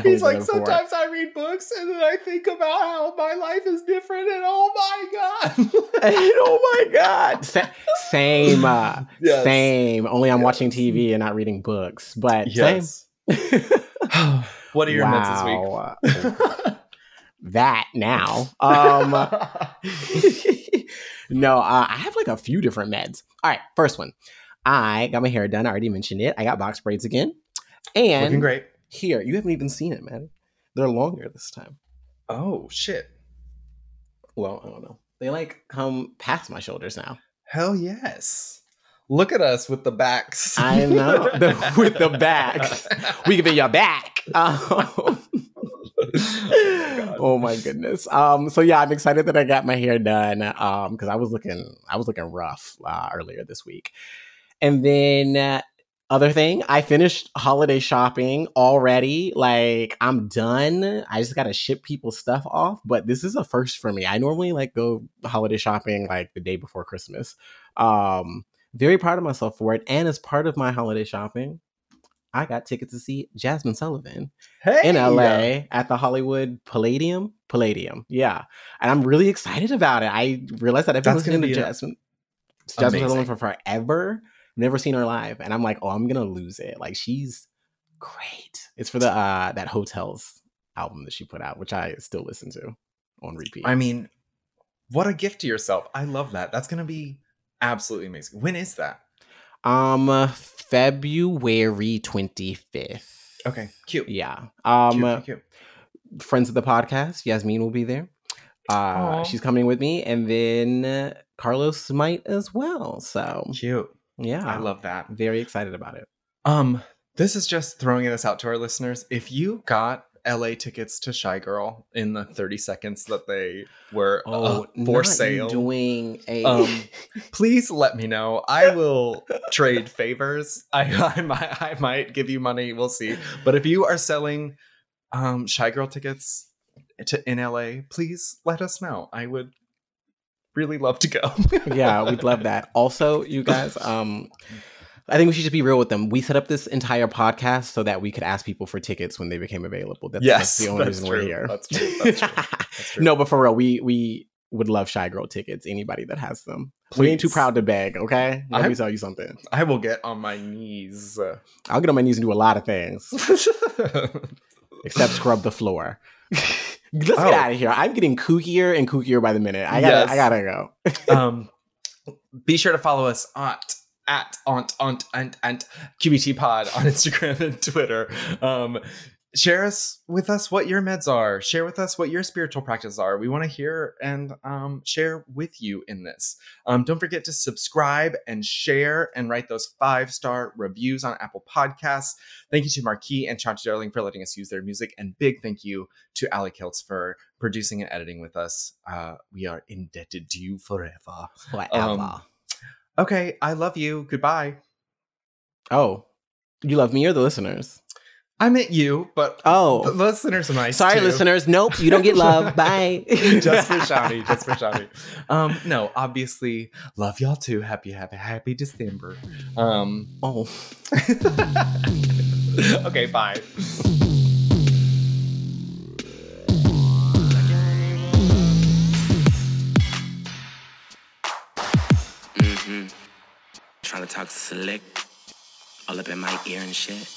He's like, sometimes I read books and then I think about how my life is different, and oh my god. And, oh my god, same. Yes. Same, only I'm watching TV and not reading books, but yes. Same. What are your nuts this week? That now no, I have like a few different meds. All right, first one, I got my hair done. I already mentioned it. I got box braids again, and looking great. Here, you haven't even seen it, man. They're longer this time. Oh shit. Well, I don't know. They like come past my shoulders now. Hell yes. Look at us with the backs. I know. With the backs. We can be your back. Oh my goodness. So yeah, I'm excited that I got my hair done. Because I was looking rough earlier this week. And then other thing, I finished holiday shopping already. Like, I'm done. I just got to ship people stuff off. But this is a first for me. I normally, like, go holiday shopping, like, the day before Christmas. Very proud of myself for it. And as part of my holiday shopping, I got tickets to see Jasmine Sullivan in LA at the Hollywood Palladium. Yeah. And I'm really excited about it. I realized that I've been listening to Jasmine Sullivan for forever. Never seen her live, and I'm like, oh, I'm gonna lose it. Like, she's great. It's for the that Hotels album that she put out, which I still listen to on repeat. I mean, what a gift to yourself. I love that. That's gonna be absolutely amazing. When is that? February 25th. Okay, cute. Yeah. Cute. Friends of the podcast, Yasmin will be there. She's coming with me, and then Carlos might as well. So cute. Yeah, I love that. Very excited about it. This is just throwing this out to our listeners. If you got LA tickets to Shy Girl in the 30 seconds that they were for sale, please let me know. I will trade favors. I might give you money. We'll see. But if you are selling Shy Girl tickets in LA, please let us know. I would really love to go. Yeah, we'd love that. Also, you guys, I think we should just be real with them. We set up this entire podcast so that we could ask people for tickets when they became available. That's the only reason we're here. That's true. No, but for real, we would love Shy Girl tickets. Anybody that has them, please. We ain't too proud to beg. Okay, let me tell you something. I will get on my knees. I'll get on my knees and do a lot of things, except scrub the floor. Let's get out of here. I'm getting kookier and kookier by the minute. I gotta go. Be sure to follow us at QBT Pod on Instagram and Twitter. Share with us what your meds are. Share with us what your spiritual practices are. We want to hear and share with you in this. Don't forget to subscribe and share and write those 5-star reviews on Apple Podcasts. Thank you to Marquis and Chauncey Darling for letting us use their music. And big thank you to Ali Kiltz for producing and editing with us. We are indebted to you forever. Okay, I love you. Goodbye. Oh, you love me or the listeners? I meant you, but the listeners are nice. Sorry, too. Listeners. Nope, you don't get love. Bye. Just for Shawnee. No, obviously, love y'all too. Happy December. Okay, bye. Trying to talk slick all up in my ear and shit.